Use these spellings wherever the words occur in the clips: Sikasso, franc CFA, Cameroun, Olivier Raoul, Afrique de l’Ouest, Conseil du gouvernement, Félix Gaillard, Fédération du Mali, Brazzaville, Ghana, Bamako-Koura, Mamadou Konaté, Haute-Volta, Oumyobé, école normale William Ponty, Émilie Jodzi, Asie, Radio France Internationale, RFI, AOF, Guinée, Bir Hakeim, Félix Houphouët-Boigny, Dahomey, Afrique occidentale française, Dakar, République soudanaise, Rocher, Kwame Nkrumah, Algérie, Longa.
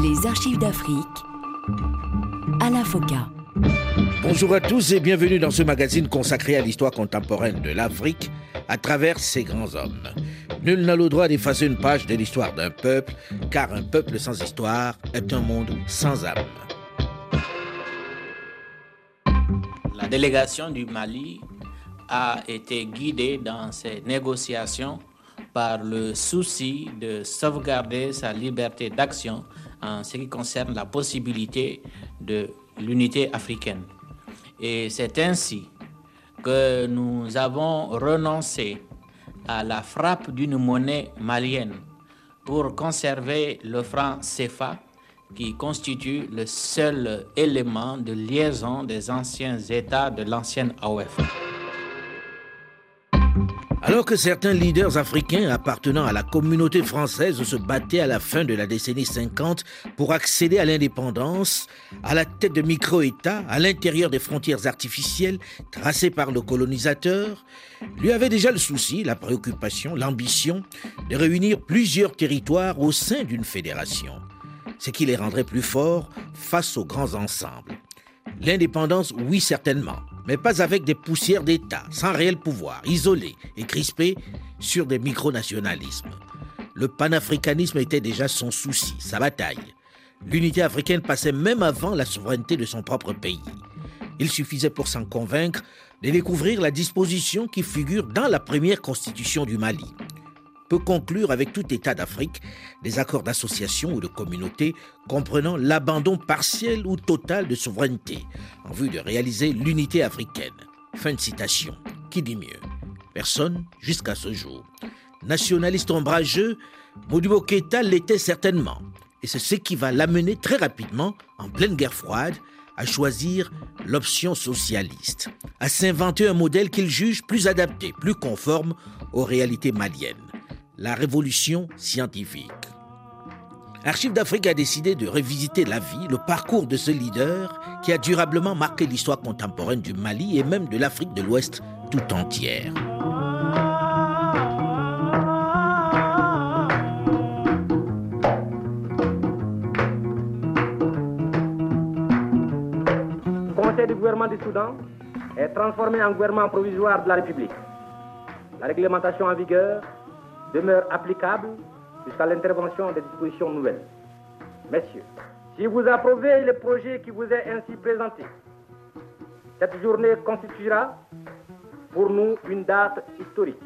Les Archives d'Afrique à la Foka. Bonjour à tous et bienvenue dans ce magazine consacré à l'histoire contemporaine de l'Afrique à travers ses grands hommes. Nul n'a le droit d'effacer une page de l'histoire d'un peuple, car un peuple sans histoire est un monde sans âme. La délégation du Mali a été guidée dans ses négociations par le souci de sauvegarder sa liberté d'action en ce qui concerne la possibilité de l'unité africaine. Et c'est ainsi que nous avons renoncé à la frappe d'une monnaie malienne pour conserver le franc CFA qui constitue le seul élément de liaison des anciens États de l'ancienne AOF. Alors que certains leaders africains appartenant à la communauté française se battaient à la fin de la décennie 50 pour accéder à l'indépendance, à la tête de micro-États, à l'intérieur des frontières artificielles tracées par nos colonisateurs, lui avait déjà le souci, la préoccupation, l'ambition de réunir plusieurs territoires au sein d'une fédération, ce qui les rendrait plus forts face aux grands ensembles. L'indépendance, oui certainement, mais pas avec des poussières d'État, sans réel pouvoir, isolés et crispés sur des micronationalismes. Le panafricanisme était déjà son souci, sa bataille. L'unité africaine passait même avant la souveraineté de son propre pays. Il suffisait pour s'en convaincre de découvrir la disposition qui figure dans la première constitution du Mali. Peut conclure avec tout État d'Afrique des accords d'association ou de communauté comprenant l'abandon partiel ou total de souveraineté en vue de réaliser l'unité africaine. Fin de citation. Qui dit mieux? Personne jusqu'à ce jour. Nationaliste ombrageux, Modibo Keïta l'était certainement. Et c'est ce qui va l'amener très rapidement, en pleine guerre froide, à choisir l'option socialiste, à s'inventer un modèle qu'il juge plus adapté, plus conforme aux réalités maliennes. La révolution scientifique. Archives d'Afrique a décidé de revisiter la vie, le parcours de ce leader qui a durablement marqué l'histoire contemporaine du Mali et même de l'Afrique de l'Ouest tout entière. Le Conseil du gouvernement du Soudan est transformé en gouvernement provisoire de la République. La réglementation en vigueur demeure applicable jusqu'à l'intervention des dispositions nouvelles. Messieurs, si vous approuvez le projet qui vous est ainsi présenté, cette journée constituera pour nous une date historique,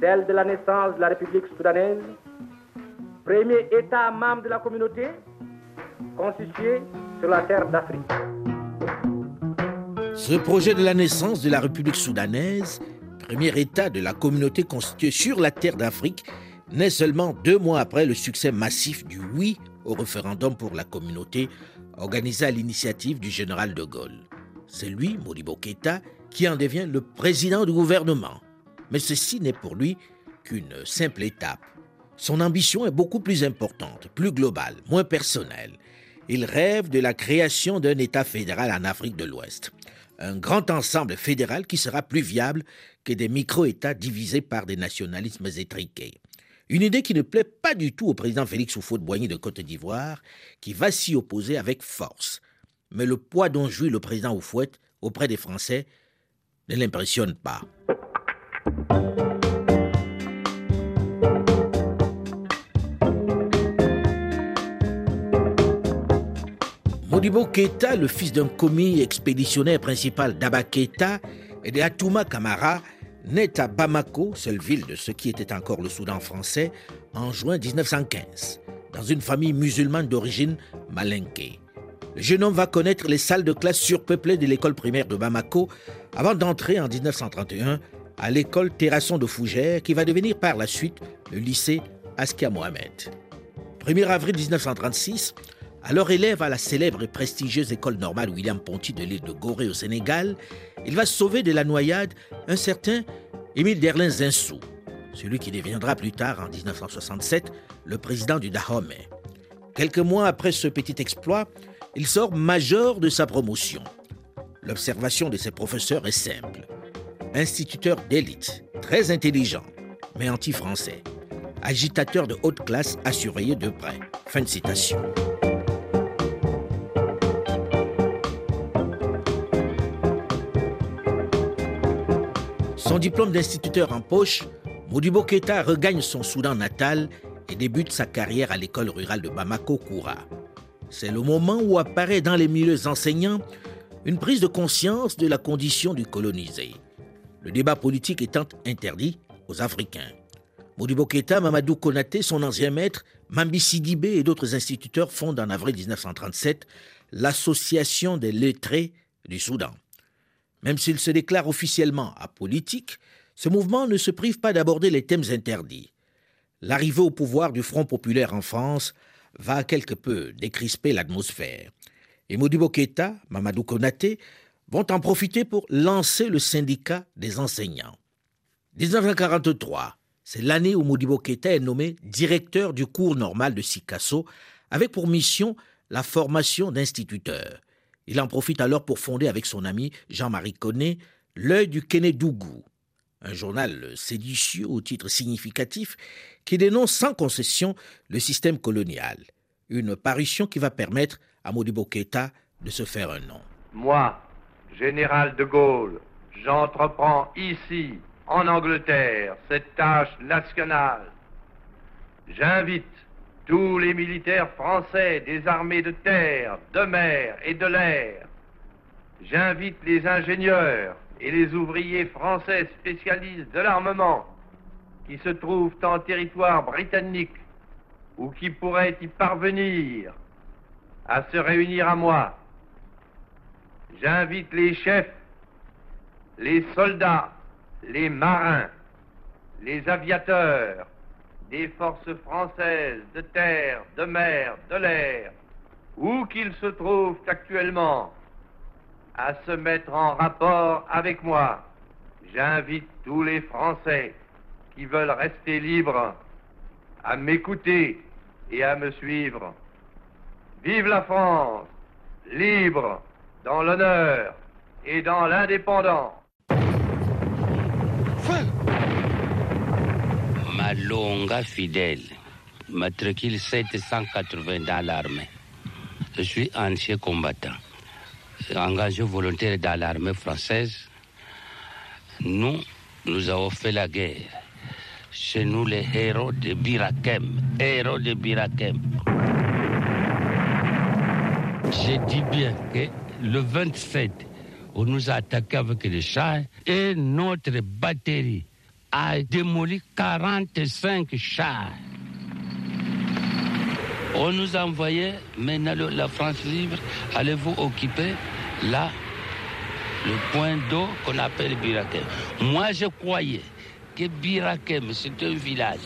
celle de la naissance de la République soudanaise, premier État membre de la communauté constitué sur la terre d'Afrique. Ce projet de la naissance de la République soudanaise, premier État de la communauté constituée sur la terre d'Afrique, naît seulement 2 mois après le succès massif du oui au référendum pour la communauté organisé à l'initiative du général de Gaulle. C'est lui, Modibo Keïta, qui en devient le président du gouvernement. Mais ceci n'est pour lui qu'une simple étape. Son ambition est beaucoup plus importante, plus globale, moins personnelle. Il rêve de la création d'un État fédéral en Afrique de l'Ouest. Un grand ensemble fédéral qui sera plus viable que des micro-États divisés par des nationalismes étriqués. Une idée qui ne plaît pas du tout au président Félix Houphouët-Boigny de Côte d'Ivoire, qui va s'y opposer avec force. Mais le poids dont jouit le président Houphouët auprès des Français ne l'impressionne pas. Modibo Keïta, le fils d'un commis expéditionnaire principal d'Abba Keïta et de Atouma Camara, naît à Bamako, seule ville de ce qui était encore le Soudan français, en juin 1915, dans une famille musulmane d'origine malinké. Le jeune homme va connaître les salles de classe surpeuplées de l'école primaire de Bamako avant d'entrer en 1931 à l'école Terrasson de Fougères, qui va devenir par la suite le lycée Askia Mohammed. 1er avril 1936, alors élève à la célèbre et prestigieuse école normale William Ponty de l'île de Gorée au Sénégal, il va sauver de la noyade un certain Émile Derlin Zinsou, celui qui deviendra plus tard, en 1967, le président du Dahomey. Quelques mois après ce petit exploit, il sort major de sa promotion. L'observation de ses professeurs est simple. Instituteur d'élite, très intelligent, mais anti-français. Agitateur de haute classe à surveiller de près. Fin de citation. Son diplôme d'instituteur en poche, Modibo Keïta regagne son Soudan natal et débute sa carrière à l'école rurale de Bamako-Koura. C'est le moment où apparaît dans les milieux enseignants une prise de conscience de la condition du colonisé. Le débat politique étant interdit aux Africains. Modibo Keïta, Mamadou Konaté, son ancien maître, Mambi Sidibé et d'autres instituteurs fondent en avril 1937 l'Association des lettrés du Soudan. Même s'il se déclare officiellement apolitique, ce mouvement ne se prive pas d'aborder les thèmes interdits. L'arrivée au pouvoir du Front populaire en France va quelque peu décrisper l'atmosphère. Et Modibo Keïta, Mamadou Konaté vont en profiter pour lancer le syndicat des enseignants. 1943, c'est l'année où Modibo Keïta est nommé directeur du cours normal de Sikasso, avec pour mission la formation d'instituteurs. Il en profite alors pour fonder avec son ami Jean-Marie Koné l'œil du Kénédougou, un journal séditieux au titre significatif qui dénonce sans concession le système colonial. Une parution qui va permettre à Modibo Keïta de se faire un nom. Moi, général de Gaulle, j'entreprends ici, en Angleterre, cette tâche nationale. J'invite tous les militaires français des armées de terre, de mer et de l'air. J'invite les ingénieurs et les ouvriers français spécialistes de l'armement qui se trouvent en territoire britannique ou qui pourraient y parvenir à se réunir à moi. J'invite les chefs, les soldats, les marins, les aviateurs, des forces françaises de terre, de mer, de l'air, où qu'ils se trouvent actuellement, à se mettre en rapport avec moi. J'invite tous les Français qui veulent rester libres à m'écouter et à me suivre. Vive la France, libre dans l'honneur et dans l'indépendance. Ma Longa fidèle, matricule 780 dans l'armée. Je suis ancien combattant, engagé volontaire dans l'armée française. Nous, nous avons fait la guerre. Chez nous, les héros de Bir Hakeim, héros de Bir Hakeim. Je dis bien que le 27, on nous a attaqué avec les chars et notre batterie a démoli 45 chars. On nous envoyait, maintenant la France libre, allez-vous occuper là, le point d'eau qu'on appelle Bir Hakeim. Moi, je croyais que Bir Hakeim, c'est un village.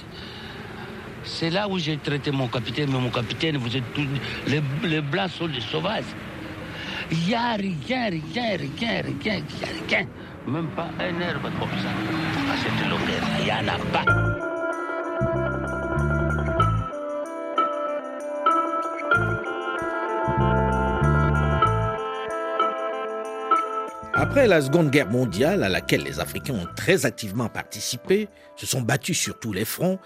C'est là où j'ai traité mon capitaine, mais mon capitaine, vous êtes tous. Les Blancs sont des sauvages. Il n'y a rien. Même pas un herbe comme ça. Ah, c'est de l'honneur, il n'y en a pas. Après la Seconde Guerre mondiale, à laquelle les Africains ont très activement participé, se sont battus sur tous les fronts,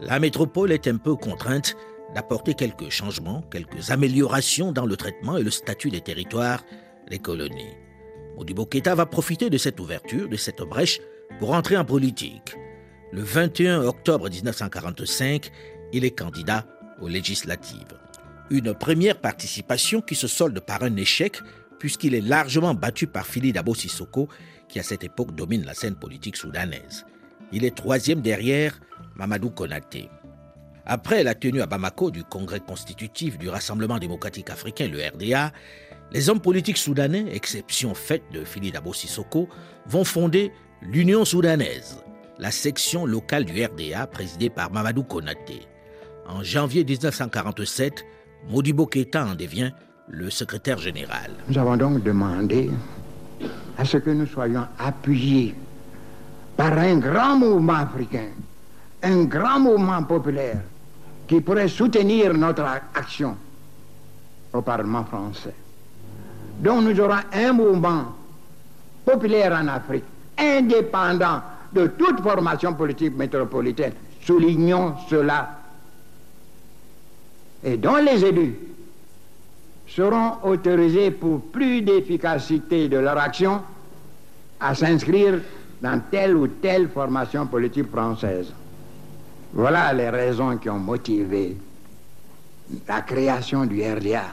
la métropole est un peu contrainte d'apporter quelques changements, quelques améliorations dans le traitement et le statut des territoires, des colonies. Modibo Keïta va profiter de cette ouverture, de cette brèche, pour entrer en politique. Le 21 octobre 1945, il est candidat aux législatives. Une première participation qui se solde par un échec, puisqu'il est largement battu par Fili Dabo Sissoko, qui à cette époque domine la scène politique soudanaise. Il est troisième derrière Mamadou Konaté. Après la tenue à Bamako du Congrès constitutif du Rassemblement démocratique africain, le RDA, les hommes politiques soudanais, exception faite de Fili Dabo Sissoko, vont fonder l'Union soudanaise, la section locale du RDA présidée par Mamadou Konaté. En janvier 1947, Modibo Keïta en devient le secrétaire général. Nous avons donc demandé à ce que nous soyons appuyés par un grand mouvement africain, un grand mouvement populaire qui pourrait soutenir notre action au Parlement français. Donc nous aurons un mouvement populaire en Afrique, indépendant de toute formation politique métropolitaine. Soulignons cela. Et dont les élus seront autorisés pour plus d'efficacité de leur action à s'inscrire dans telle ou telle formation politique française. Voilà les raisons qui ont motivé la création du RDA,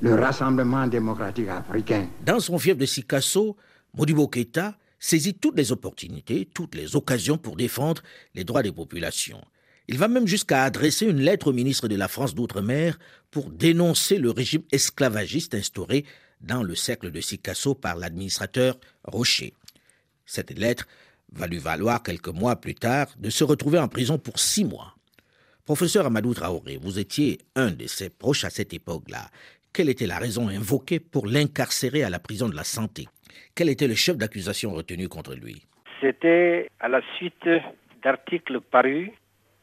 le Rassemblement démocratique africain. Dans son fief de Sikasso, Modibo Keïta saisit toutes les opportunités, toutes les occasions pour défendre les droits des populations. Il va même jusqu'à adresser une lettre au ministre de la France d'Outre-mer pour dénoncer le régime esclavagiste instauré dans le cercle de Sikasso par l'administrateur Rocher. Cette lettre va lui valoir quelques mois plus tard de se retrouver en prison pour 6 mois. Professeur Amadou Traoré, vous étiez un de ses proches à cette époque-là. Quelle était la raison invoquée pour l'incarcérer à la prison de la Santé? Quel était le chef d'accusation retenu contre lui? C'était à la suite d'articles parus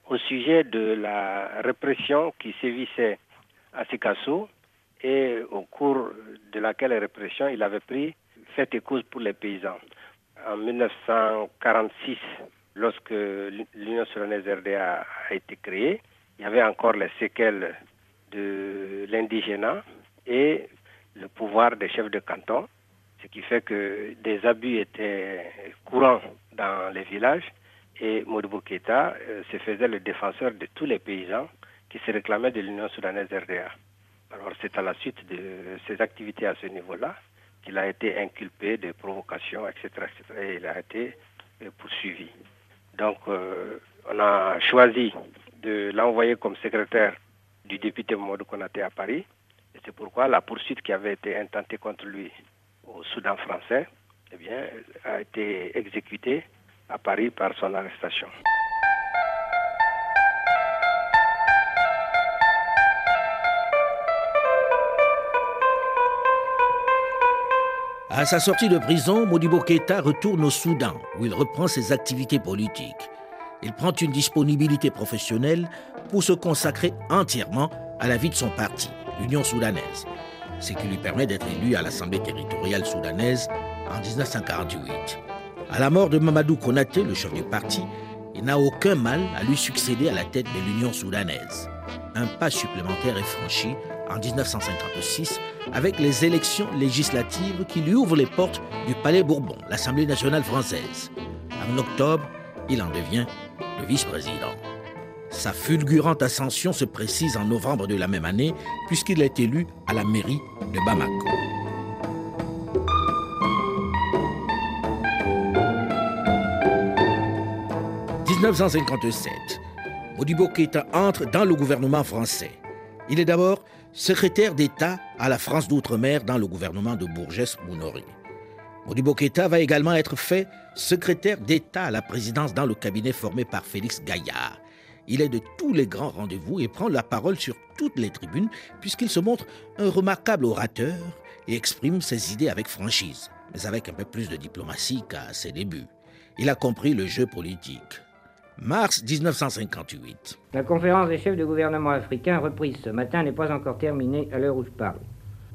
au sujet de la répression qui sévissait à Sikasso et au cours de laquelle répression il avait pris fait et cause pour les paysans. En 1946, lorsque l'Union soudanaise RDA a été créée, il y avait encore les séquelles de l'indigénat et le pouvoir des chefs de canton, ce qui fait que des abus étaient courants dans les villages et Modibo Keïta se faisait le défenseur de tous les paysans qui se réclamaient de l'Union soudanaise RDA. Alors c'est à la suite de ses activités à ce niveau-là qu'il a été inculpé de provocations, etc. et il a été poursuivi. Donc on a choisi de l'envoyer comme secrétaire du député Mamadou Konaté à Paris. Et c'est pourquoi la poursuite qui avait été intentée contre lui au Soudan français a été exécutée à Paris par son arrestation. À sa sortie de prison, Modibo Keïta retourne au Soudan, où il reprend ses activités politiques. Il prend une disponibilité professionnelle pour se consacrer entièrement à la vie de son parti, l'Union soudanaise, ce qui lui permet d'être élu à l'Assemblée territoriale soudanaise en 1948. À la mort de Mamadou Konaté, le chef du parti, il n'a aucun mal à lui succéder à la tête de l'Union soudanaise. Un pas supplémentaire est franchi en 1956 avec les élections législatives qui lui ouvrent les portes du Palais Bourbon, l'Assemblée nationale française. En octobre, il en devient le vice-président. Sa fulgurante ascension se précise en novembre de la même année, puisqu'il est élu à la mairie de Bamako. En 1957, Modibo Keïta entre dans le gouvernement français. Il est d'abord secrétaire d'État à la France d'Outre-mer dans le gouvernement de Bourgès-Mounory. Modibo Keïta va également être fait secrétaire d'État à la présidence dans le cabinet formé par Félix Gaillard. Il est de tous les grands rendez-vous et prend la parole sur toutes les tribunes puisqu'il se montre un remarquable orateur et exprime ses idées avec franchise, mais avec un peu plus de diplomatie qu'à ses débuts. Il a compris le jeu politique. Mars 1958. La conférence des chefs de gouvernement africains reprise ce matin n'est pas encore terminée à l'heure où je parle.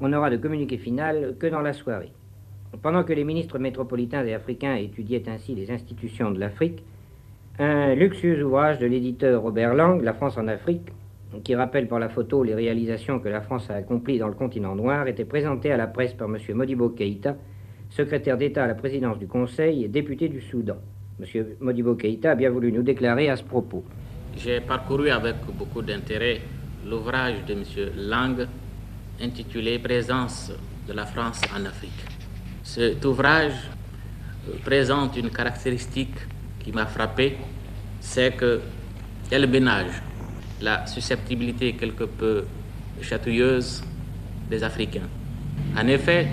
On n'aura de communiqué final que dans la soirée. Pendant que les ministres métropolitains et africains étudiaient ainsi les institutions de l'Afrique, un luxueux ouvrage de l'éditeur Robert Lang, La France en Afrique, qui rappelle par la photo les réalisations que la France a accomplies dans le continent noir, était présenté à la presse par M. Modibo Keïta, secrétaire d'État à la présidence du Conseil et député du Soudan. M. Modibo Keïta a bien voulu nous déclarer à ce propos. J'ai parcouru avec beaucoup d'intérêt l'ouvrage de M. Lang intitulé « Présence de la France en Afrique ». Cet ouvrage présente une caractéristique qui m'a frappé, c'est qu'elle ménage la susceptibilité quelque peu chatouilleuse des Africains. En effet,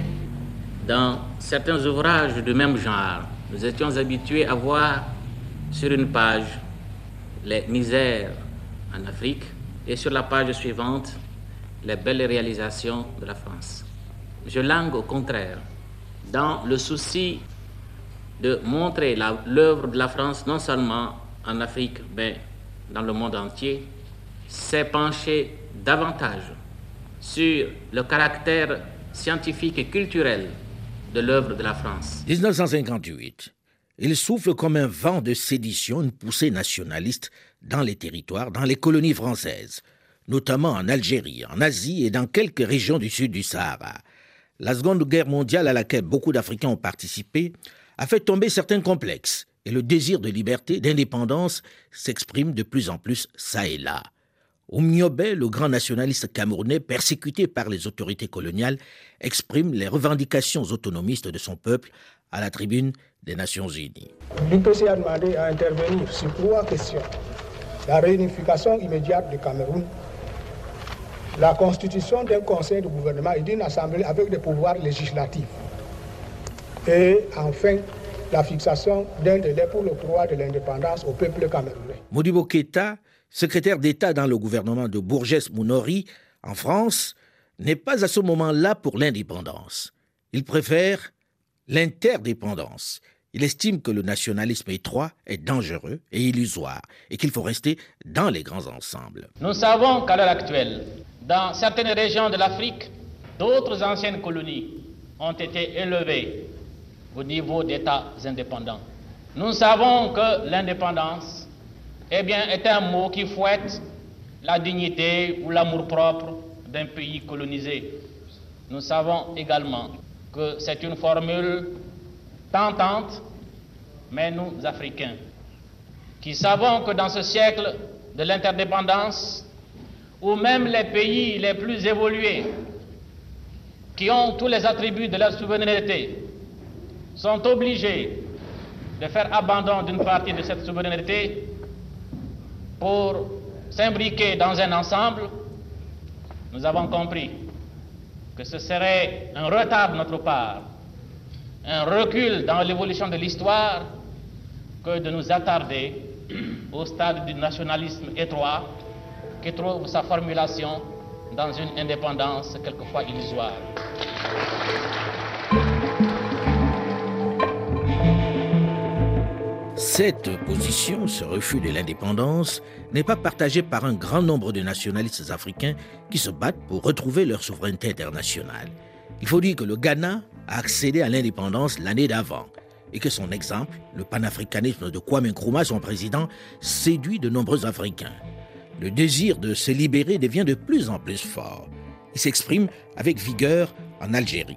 dans certains ouvrages du même genre, nous étions habitués à voir sur une page les misères en Afrique et sur la page suivante les belles réalisations de la France. M. Lang, au contraire, dans le souci de montrer l'œuvre de la France non seulement en Afrique, mais dans le monde entier, s'est penché davantage sur le caractère scientifique et culturel de l'œuvre de la France. 1958, Il souffle comme un vent de sédition, une poussée nationaliste dans les territoires, dans les colonies françaises, notamment en Algérie, en Asie et dans quelques régions du sud du Sahara. La Seconde Guerre mondiale, à laquelle beaucoup d'Africains ont participé, a fait tomber certains complexes et le désir de liberté, d'indépendance s'exprime de plus en plus ça et là. Oumyobé, le grand nationaliste camerounais persécuté par les autorités coloniales, exprime les revendications autonomistes de son peuple à la tribune des Nations Unies. L'IPC a demandé à intervenir sur trois questions. La réunification immédiate du Cameroun, la constitution d'un conseil de gouvernement et d'une assemblée avec des pouvoirs législatifs, et enfin la fixation d'un délai pour le droit de l'indépendance au peuple camerounais. Modibo Keïta, secrétaire d'État dans le gouvernement de Bourgès Mounori en France, n'est pas à ce moment-là pour l'indépendance. Il préfère l'interdépendance. Il estime que le nationalisme étroit est dangereux et illusoire et qu'il faut rester dans les grands ensembles. Nous savons qu'à l'heure actuelle, dans certaines régions de l'Afrique, d'autres anciennes colonies ont été élevées au niveau d'États indépendants. Nous savons que l'indépendance est un mot qui fouette la dignité ou l'amour-propre d'un pays colonisé. Nous savons également que c'est une formule tentante, mais nous, Africains, qui savons que dans ce siècle de l'interdépendance, où même les pays les plus évolués, qui ont tous les attributs de leur souveraineté, sont obligés de faire abandon d'une partie de cette souveraineté pour s'imbriquer dans un ensemble, nous avons compris que ce serait un retard de notre part, un recul dans l'évolution de l'histoire, que de nous attarder au stade du nationalisme étroit qui trouve sa formulation dans une indépendance quelquefois illusoire. Cette position, ce refus de l'indépendance, n'est pas partagée par un grand nombre de nationalistes africains qui se battent pour retrouver leur souveraineté internationale. Il faut dire que le Ghana a accédé à l'indépendance l'année d'avant et que son exemple, le panafricanisme de Kwame Nkrumah, son président, séduit de nombreux Africains. Le désir de se libérer devient de plus en plus fort. Il s'exprime avec vigueur en Algérie.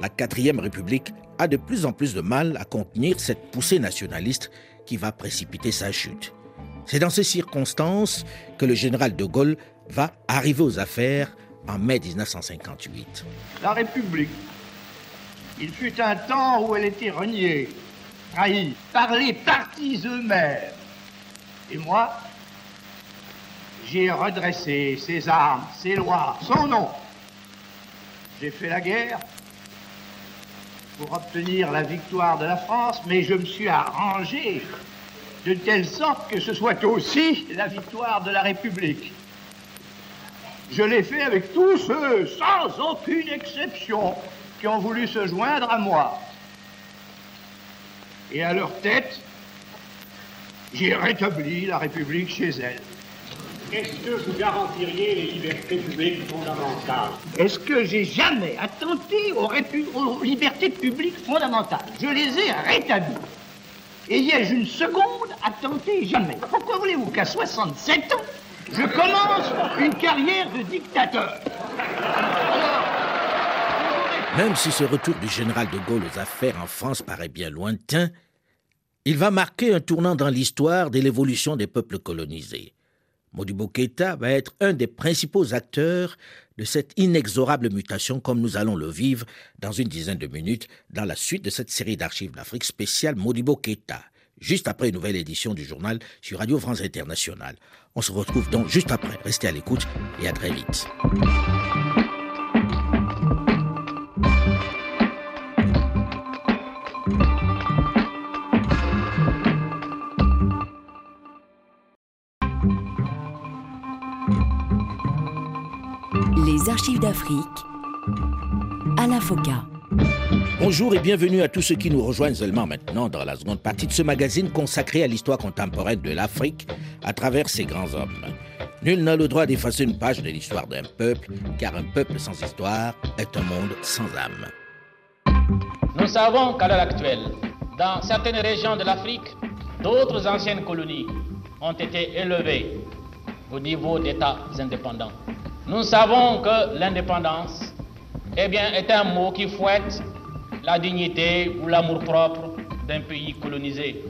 La 4e République a de plus en plus de mal à contenir cette poussée nationaliste qui va précipiter sa chute. C'est dans ces circonstances que le général de Gaulle va arriver aux affaires en mai 1958. La République, il fut un temps où elle était reniée, trahie par les partis eux-mêmes. Et moi, j'ai redressé ses armes, ses lois, son nom. J'ai fait la guerre pour obtenir la victoire de la France, mais je me suis arrangé de telle sorte que ce soit aussi la victoire de la République. Je l'ai fait avec tous ceux, sans aucune exception, qui ont voulu se joindre à moi. Et à leur tête, j'ai rétabli la République chez elle. Est-ce que vous garantiriez les libertés publiques fondamentales? Est-ce que j'ai jamais attenté aux libertés publiques fondamentales? Je les ai rétablies. Et ai-je une seconde attenté? Jamais. Pourquoi voulez-vous qu'à 67 ans, je commence une carrière de dictateur? Même si ce retour du général de Gaulle aux affaires en France paraît bien lointain, il va marquer un tournant dans l'histoire de l'évolution des peuples colonisés. Modibo Keïta va être un des principaux acteurs de cette inexorable mutation comme nous allons le vivre dans une dizaine de minutes dans la suite de cette série d'Archives d'Afrique spéciale Modibo Keïta, juste après une nouvelle édition du journal sur Radio France Internationale. On se retrouve donc juste après. Restez à l'écoute et à très vite. Les Archives d'Afrique à la Foka. Bonjour et bienvenue à tous ceux qui nous rejoignent seulement maintenant dans la seconde partie de ce magazine consacré à l'histoire contemporaine de l'Afrique à travers ses grands hommes. Nul n'a le droit d'effacer une page de l'histoire d'un peuple, car un peuple sans histoire est un monde sans âme. Nous savons qu'à l'heure actuelle, dans certaines régions de l'Afrique, d'autres anciennes colonies ont été élevées au niveau d'États indépendants. Nous savons que l'indépendance, eh bien, est un mot qui fouette la dignité ou l'amour-propre d'un pays colonisé.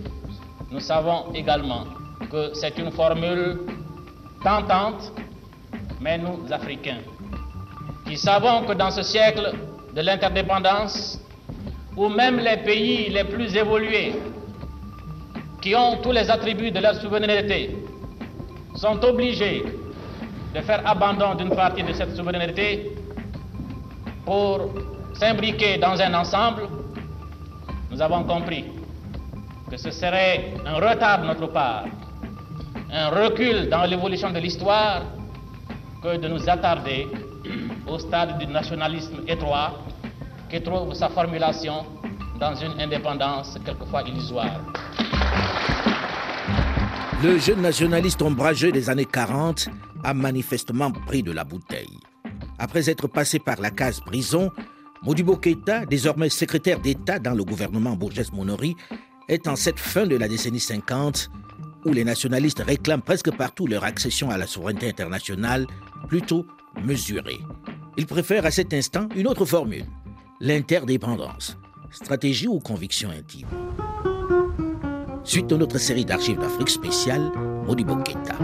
Nous savons également que c'est une formule tentante, mais nous, Africains, qui savons que dans ce siècle de l'interdépendance, où même les pays les plus évolués, qui ont tous les attributs de leur souveraineté, sont obligés de faire abandon d'une partie de cette souveraineté pour s'imbriquer dans un ensemble, nous avons compris que ce serait un retard de notre part, un recul dans l'évolution de l'histoire, que de nous attarder au stade du nationalisme étroit qui trouve sa formulation dans une indépendance quelquefois illusoire. Le jeune nationaliste ombrageux des années 40 a manifestement pris de la bouteille. Après être passé par la case prison, Modibo Keïta, désormais secrétaire d'État dans le gouvernement Bourgès-Monori, est en cette fin de la décennie 50 où les nationalistes réclament presque partout leur accession à la souveraineté internationale, plutôt mesurée. Ils préfèrent à cet instant une autre formule, l'interdépendance, stratégie ou conviction intime. Suite à notre série d'archives d'Afrique spéciale, Modibo Keïta.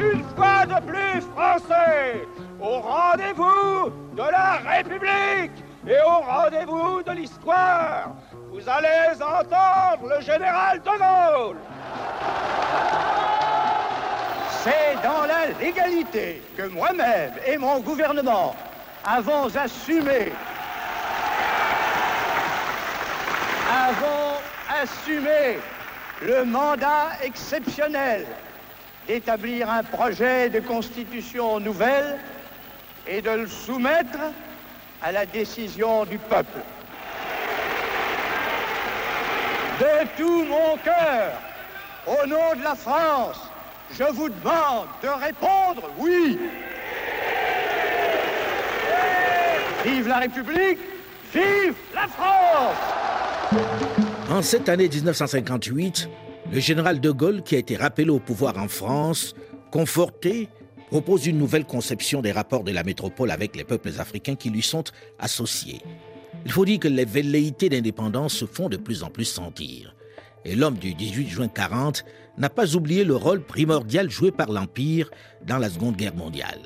Une fois de plus, Français, au rendez-vous de la République et au rendez-vous de l'histoire, vous allez entendre le général de Gaulle. C'est dans la légalité que moi-même et mon gouvernement avons assumé le mandat exceptionnel d'établir un projet de constitution nouvelle et de le soumettre à la décision du peuple. De tout mon cœur, au nom de la France, je vous demande de répondre oui. Vive la République, vive la France! En cette année 1958, le général de Gaulle, qui a été rappelé au pouvoir en France, conforté, propose une nouvelle conception des rapports de la métropole avec les peuples africains qui lui sont associés. Il faut dire que les velléités d'indépendance se font de plus en plus sentir. Et l'homme du 18 juin 40 n'a pas oublié le rôle primordial joué par l'Empire dans la Seconde Guerre mondiale.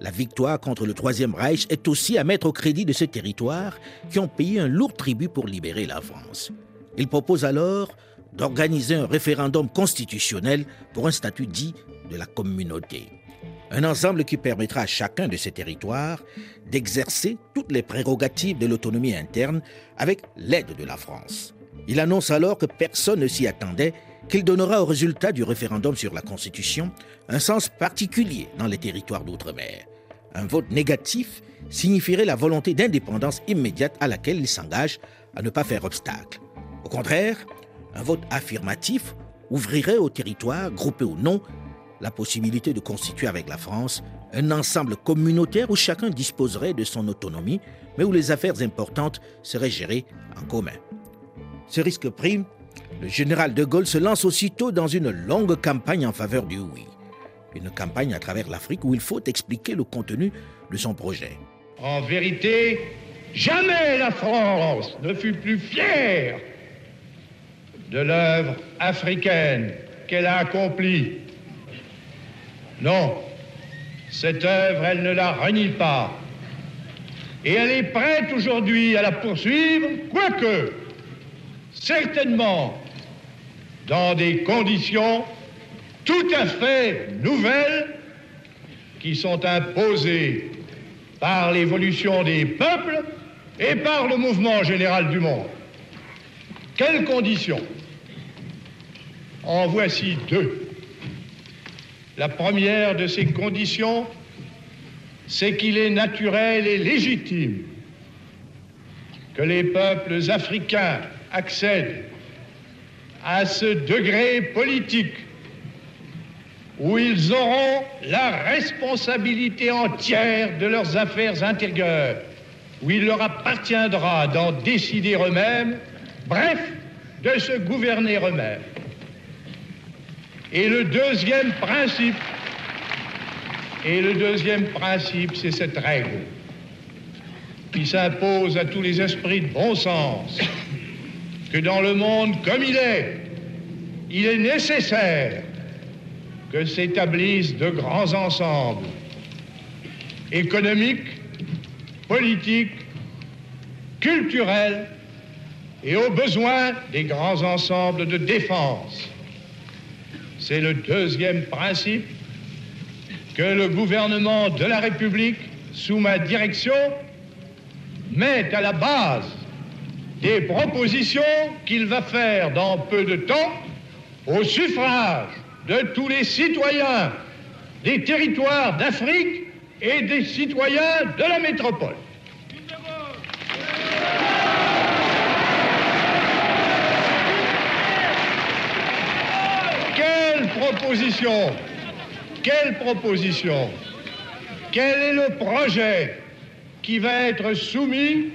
La victoire contre le Troisième Reich est aussi à mettre au crédit de ces territoires qui ont payé un lourd tribut pour libérer la France. Il propose alors d'organiser un référendum constitutionnel pour un statut dit de la communauté. Un ensemble qui permettra à chacun de ces territoires d'exercer toutes les prérogatives de l'autonomie interne avec l'aide de la France. Il annonce alors que personne ne s'y attendait, qu'il donnera au résultat du référendum sur la Constitution un sens particulier dans les territoires d'outre-mer. Un vote négatif signifierait la volonté d'indépendance immédiate à laquelle il s'engage à ne pas faire obstacle. Au contraire, un vote affirmatif ouvrirait aux territoires, groupés ou non, la possibilité de constituer avec la France un ensemble communautaire où chacun disposerait de son autonomie, mais où les affaires importantes seraient gérées en commun. Ce risque pris, le général de Gaulle se lance aussitôt dans une longue campagne en faveur du oui. Une campagne à travers l'Afrique où il faut expliquer le contenu de son projet. En vérité, jamais la France ne fut plus fière de l'œuvre africaine qu'elle a accomplie. Non, cette œuvre, elle ne la renie pas. Et elle est prête aujourd'hui à la poursuivre, quoique certainement dans des conditions tout à fait nouvelles qui sont imposées par l'évolution des peuples et par le mouvement général du monde. Quelles conditions? En voici deux. La première de ces conditions, c'est qu'il est naturel et légitime que les peuples africains accède à ce degré politique où ils auront la responsabilité entière de leurs affaires intérieures, où il leur appartiendra d'en décider eux-mêmes, bref, de se gouverner eux-mêmes. Et le deuxième principe, c'est cette règle qui s'impose à tous les esprits de bon sens, que dans le monde comme il est nécessaire que s'établissent de grands ensembles économiques, politiques, culturels et au besoin des grands ensembles de défense. C'est le deuxième principe que le gouvernement de la République, sous ma direction, met à la base des propositions qu'il va faire dans peu de temps au suffrage de tous les citoyens des territoires d'Afrique et des citoyens de la métropole. Quelle proposition? Quel est le projet qui va être soumis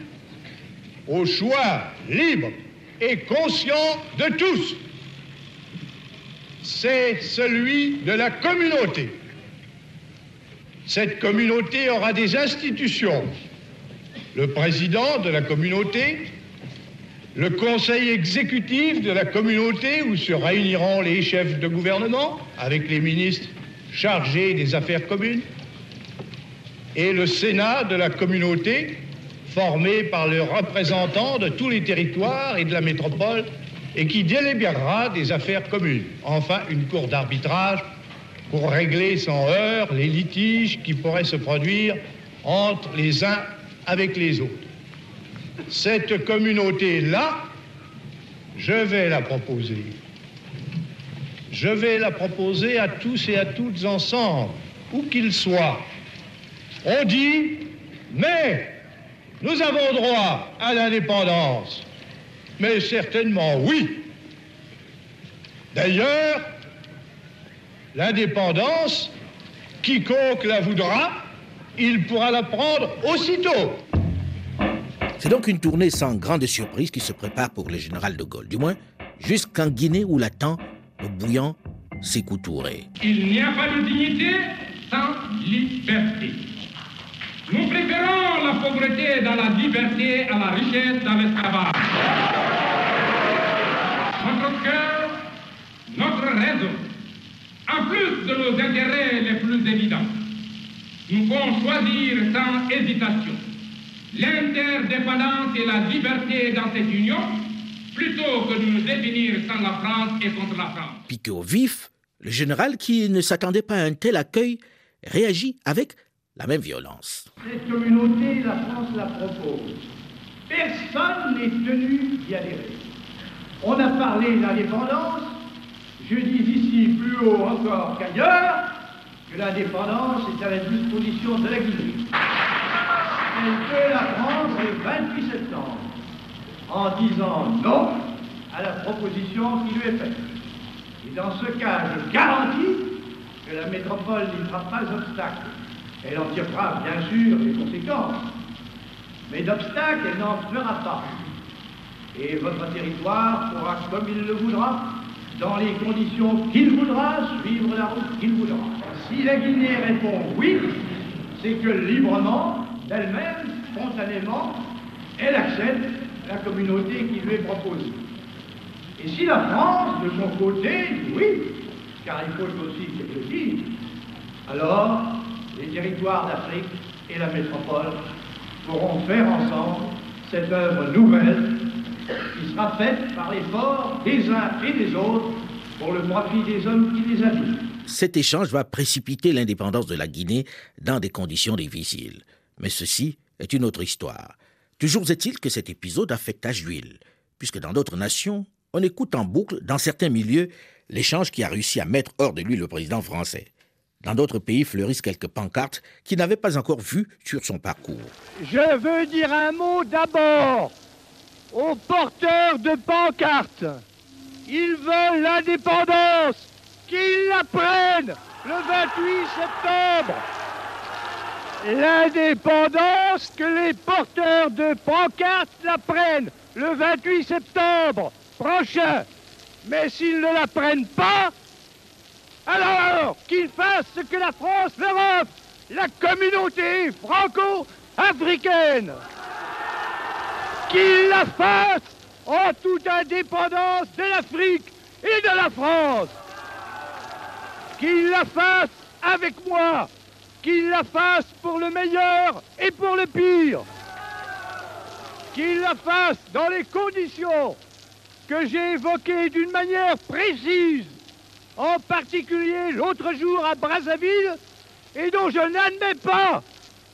au choix libre et conscient de tous? C'est celui de la communauté. Cette communauté aura des institutions. Le président de la communauté, le conseil exécutif de la communauté où se réuniront les chefs de gouvernement avec les ministres chargés des affaires communes et le Sénat de la communauté formé par les représentants de tous les territoires et de la métropole et qui délibérera des affaires communes. Enfin, une cour d'arbitrage pour régler sans heurts les litiges qui pourraient se produire entre les uns avec les autres. Cette communauté-là, je vais la proposer. Je vais la proposer à tous et à toutes ensemble, où qu'ils soient. On dit, mais nous avons droit à l'indépendance. Mais certainement oui. D'ailleurs, l'indépendance, quiconque la voudra, il pourra la prendre aussitôt. C'est donc une tournée sans grande surprise qui se prépare pour le général de Gaulle, du moins jusqu'en Guinée où l'attend le bouillant Sékou Touré. Il n'y a pas de dignité sans liberté. Nous préférons la pauvreté dans la liberté à la richesse dans l'esclavage. Notre cœur, notre raison, en plus de nos intérêts les plus évidents, nous pouvons choisir sans hésitation l'interdépendance et la liberté dans cette union, plutôt que de nous définir sans la France et contre la France. Piqué au vif, le général, qui ne s'attendait pas à un tel accueil, réagit avec la même violence. Cette communauté, la France la propose. Personne n'est tenu d'y adhérer. On a parlé d'indépendance, je dis ici plus haut encore qu'ailleurs, que l'indépendance est à la disposition de la Guinée. Elle peut la prendre le 28 septembre, en disant non à la proposition qui lui est faite. Et dans ce cas, je garantis que la métropole n'y fera pas obstacle. Elle en tirera bien sûr les conséquences, mais d'obstacle, elle n'en fera pas. Et votre territoire pourra, comme il le voudra, dans les conditions qu'il voudra, suivre la route qu'il voudra. Si la Guinée répond oui, c'est que librement, d'elle-même, spontanément, elle accepte la communauté qui lui est proposée. Et si la France, de son côté, dit oui, car il faut aussi que je le dise, alors les territoires d'Afrique et la métropole pourront faire ensemble cette œuvre nouvelle qui sera faite par l'effort des uns et des autres pour le profit des hommes qui les habitent. Cet échange va précipiter l'indépendance de la Guinée dans des conditions difficiles. Mais ceci est une autre histoire. Toujours est-il que cet épisode a fait tache d'huile, puisque dans d'autres nations, on écoute en boucle, dans certains milieux, l'échange qui a réussi à mettre hors de lui le président français. Dans d'autres pays fleurissent quelques pancartes qu'il n'avait pas encore vues sur son parcours. Je veux dire un mot d'abord aux porteurs de pancartes. Ils veulent l'indépendance, qu'ils la prennent le 28 septembre. L'indépendance, que les porteurs de pancartes la prennent le 28 septembre prochain. Mais s'ils ne la prennent pas, alors qu'ils fassent ce que la France leur offre, la communauté franco-africaine. Qu'ils la fassent en toute indépendance de l'Afrique et de la France. Qu'ils la fassent avec moi. Qu'il la fasse pour le meilleur et pour le pire. Qu'il la fasse dans les conditions que j'ai évoquées d'une manière précise, en particulier l'autre jour à Brazzaville, et dont je n'admets pas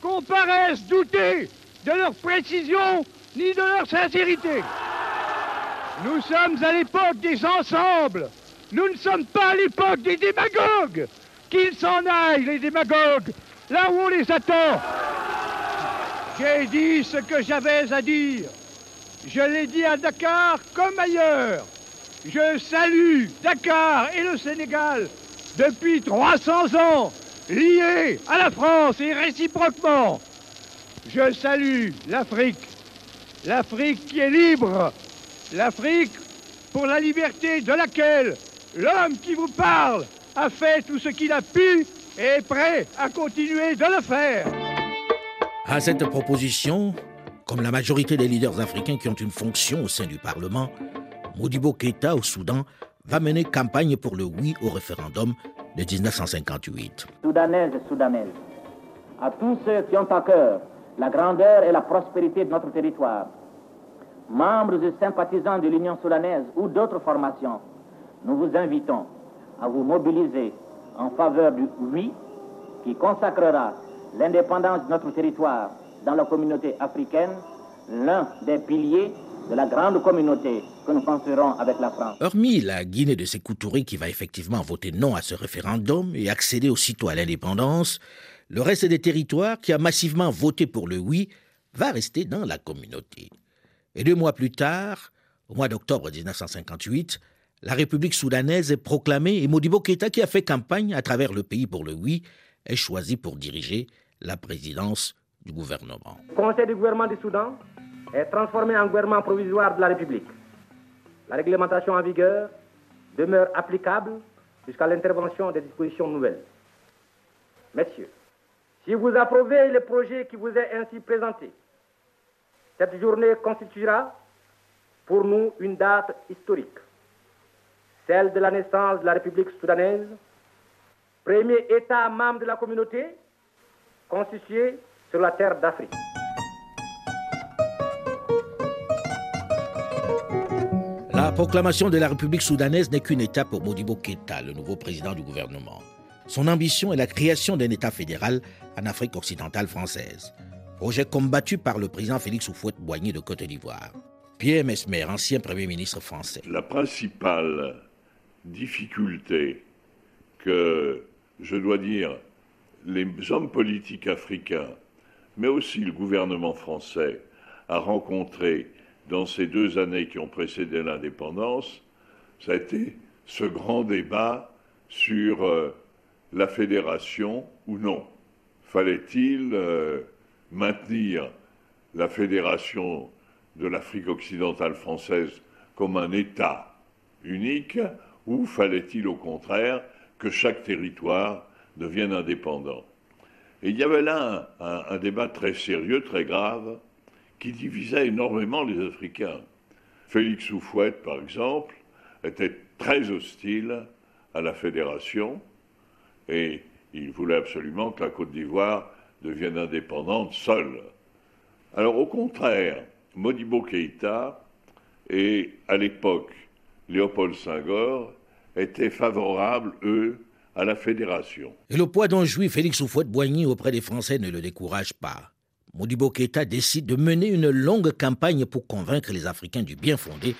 qu'on paraisse douter de leur précision ni de leur sincérité. Nous sommes à l'époque des ensembles. Nous ne sommes pas à l'époque des démagogues. Qu'ils s'en aillent, les démagogues, là où on les attend. J'ai dit ce que j'avais à dire. Je l'ai dit à Dakar comme ailleurs. Je salue Dakar et le Sénégal depuis 300 ans, liés à la France et réciproquement. Je salue l'Afrique. L'Afrique qui est libre. L'Afrique pour la liberté de laquelle l'homme qui vous parle a fait tout ce qu'il a pu et est prêt à continuer de le faire. À cette proposition, comme la majorité des leaders africains qui ont une fonction au sein du Parlement, Modibo Keïta au Soudan va mener campagne pour le oui au référendum de 1958. Soudanaises et Soudanaises, à tous ceux qui ont à cœur la grandeur et la prospérité de notre territoire, membres et sympathisants de l'Union soudanaise ou d'autres formations, nous vous invitons à vous mobiliser en faveur du oui qui consacrera l'indépendance de notre territoire dans la communauté africaine, l'un des piliers de la grande communauté que nous construirons avec la France. Hormis la Guinée de Sékou Touré qui va effectivement voter non à ce référendum et accéder aussitôt à l'indépendance, le reste des territoires qui a massivement voté pour le oui va rester dans la communauté. Et 2 mois plus tard, au mois d'octobre 1958, la République soudanaise est proclamée et Modibo Keïta, qui a fait campagne à travers le pays pour le oui, est choisi pour diriger la présidence du gouvernement. Le Conseil du gouvernement du Soudan est transformé en gouvernement provisoire de la République. La réglementation en vigueur demeure applicable jusqu'à l'intervention des dispositions nouvelles. Messieurs, si vous approuvez le projet qui vous est ainsi présenté, cette journée constituera pour nous une date historique. Celle de la naissance de la République soudanaise, premier État membre de la communauté, constitué sur la terre d'Afrique. La proclamation de la République soudanaise n'est qu'une étape pour Modibo Keïta, le nouveau président du gouvernement. Son ambition est la création d'un État fédéral en Afrique occidentale française. Projet combattu par le président Félix Houphouët-Boigny de Côte d'Ivoire. Pierre Messmer, ancien Premier ministre français. La principale difficulté que, je dois dire, les hommes politiques africains, mais aussi le gouvernement français, a rencontré dans ces 2 années qui ont précédé l'indépendance, ça a été ce grand débat sur la fédération ou non. Fallait-il maintenir la fédération de l'Afrique occidentale française comme un État unique, ou fallait-il au contraire que chaque territoire devienne indépendant? Et il y avait là un débat très sérieux, très grave, qui divisait énormément les Africains. Félix Houphouët, par exemple, était très hostile à la fédération, et il voulait absolument que la Côte d'Ivoire devienne indépendante seule. Alors au contraire, Modibo Keïta et, à l'époque, Léopold Senghor étaient favorables, eux, à la fédération. Et le poids dont jouit Félix Houphouët-Boigny auprès des Français ne le décourage pas. Modibo Keïta décide de mener une longue campagne pour convaincre les Africains du bien fondé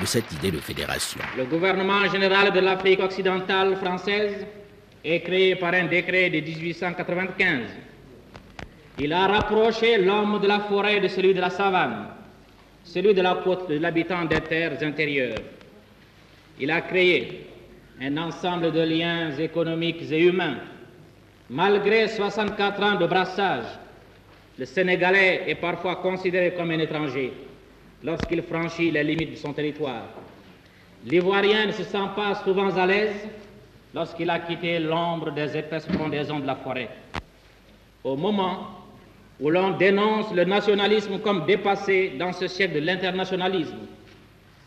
de cette idée de fédération. Le gouvernement général de l'Afrique occidentale française est créé par un décret de 1895. Il a rapproché l'homme de la forêt de celui de la savane, celui de la côte de l'habitant des terres intérieures. Il a créé, un ensemble de liens économiques et humains. Malgré 64 ans de brassage, le Sénégalais est parfois considéré comme un étranger lorsqu'il franchit les limites de son territoire. L'Ivoirien ne se sent pas souvent à l'aise lorsqu'il a quitté l'ombre des épaisses frondaisons de la forêt. Au moment où l'on dénonce le nationalisme comme dépassé dans ce siècle de l'internationalisme,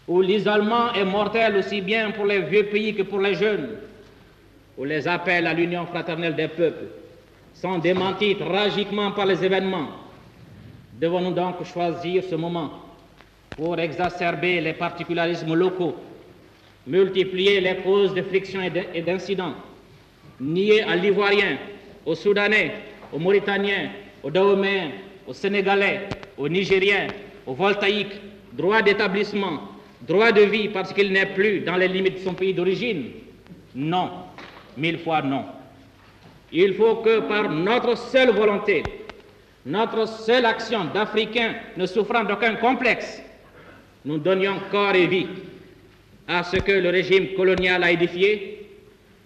où l'isolement est mortel aussi bien pour les vieux pays que pour les jeunes, où les appels à l'union fraternelle des peuples sont démentis tragiquement par les événements, devons-nous donc choisir ce moment pour exacerber les particularismes locaux, multiplier les causes de frictions et d'incidents, nier à l'Ivoirien, aux Soudanais, aux Mauritaniens, aux Dahoméens, aux Sénégalais, aux Nigériens, aux Voltaïques, droit d'établissement, droit de vie parce qu'il n'est plus dans les limites de son pays d'origine? Non, mille fois non. Il faut que par notre seule volonté, notre seule action d'Africains ne souffrant d'aucun complexe, nous donnions corps et vie à ce que le régime colonial a édifié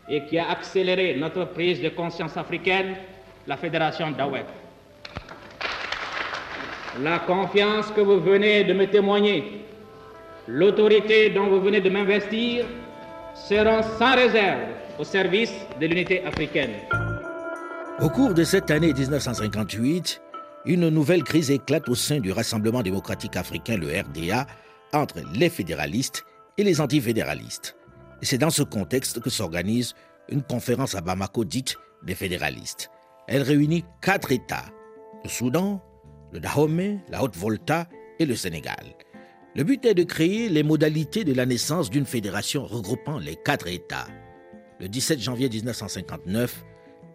et qui a accéléré notre prise de conscience africaine, la Fédération d'Afrique. La confiance que vous venez de me témoigner, l'autorité dont vous venez de m'investir, seront sans réserve au service de l'unité africaine. Au cours de cette année 1958, une nouvelle crise éclate au sein du Rassemblement démocratique africain, le RDA, entre les fédéralistes et les antifédéralistes. C'est dans ce contexte que s'organise une conférence à Bamako dite des fédéralistes. Elle réunit 4 États, le Soudan, le Dahomey, la Haute-Volta et le Sénégal. Le but est de créer les modalités de la naissance d'une fédération regroupant les 4 États. Le 17 janvier 1959,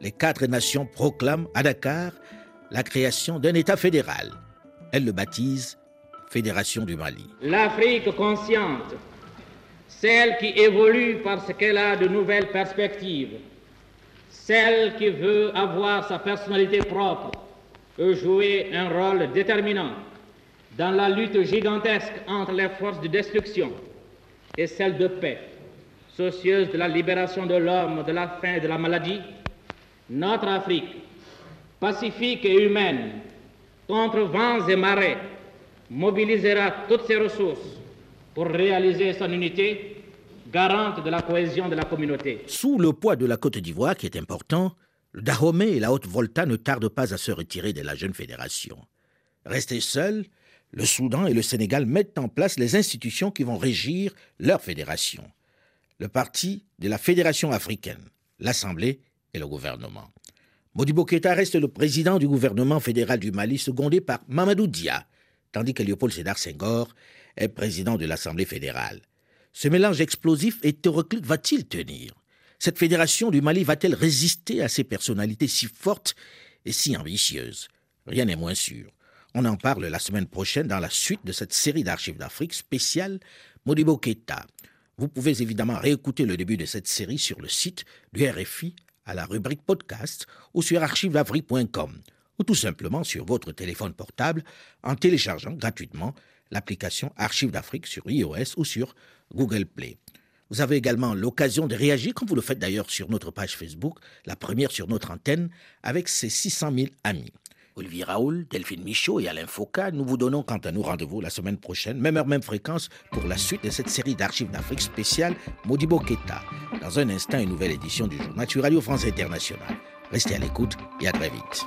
les 4 nations proclament à Dakar la création d'un État fédéral. Elles le baptisent Fédération du Mali. L'Afrique consciente, celle qui évolue parce qu'elle a de nouvelles perspectives, celle qui veut avoir sa personnalité propre, peut jouer un rôle déterminant dans la lutte gigantesque entre les forces de destruction et celles de paix, soucieuse de la libération de l'homme, de la faim et de la maladie. Notre Afrique, pacifique et humaine, contre vents et marées, mobilisera toutes ses ressources pour réaliser son unité, garante de la cohésion de la communauté. Sous le poids de la Côte d'Ivoire, qui est important, le Dahomey et la Haute-Volta ne tardent pas à se retirer de la jeune fédération. Restés seuls, le Soudan et le Sénégal mettent en place les institutions qui vont régir leur fédération. Le parti de la Fédération africaine, l'Assemblée et le gouvernement. Modibo Keïta reste le président du gouvernement fédéral du Mali, secondé par Mamadou Dia, tandis que Léopold Sédar Senghor est président de l'Assemblée fédérale. Ce mélange explosif et hétéroclite va-t-il tenir ? Cette fédération du Mali va-t-elle résister à ces personnalités si fortes et si ambitieuses ? Rien n'est moins sûr. On en parle la semaine prochaine dans la suite de cette série d'Archives d'Afrique spéciale Modibo Keïta. Vous pouvez évidemment réécouter le début de cette série sur le site du RFI à la rubrique podcast ou sur archivesdafrique.com ou tout simplement sur votre téléphone portable en téléchargeant gratuitement l'application Archives d'Afrique sur iOS ou sur Google Play. Vous avez également l'occasion de réagir, comme vous le faites d'ailleurs sur notre page Facebook, la première sur notre antenne, avec ses 600 000 amis. Olivier Raoul, Delphine Michaud et Alain Foka, nous vous donnons quant à nous rendez-vous la semaine prochaine, même heure, même fréquence, pour la suite de cette série d'Archives d'Afrique spéciale Modibo Keïta. Dans un instant, une nouvelle édition du journal sur Radio France Internationale. Restez à l'écoute et à très vite.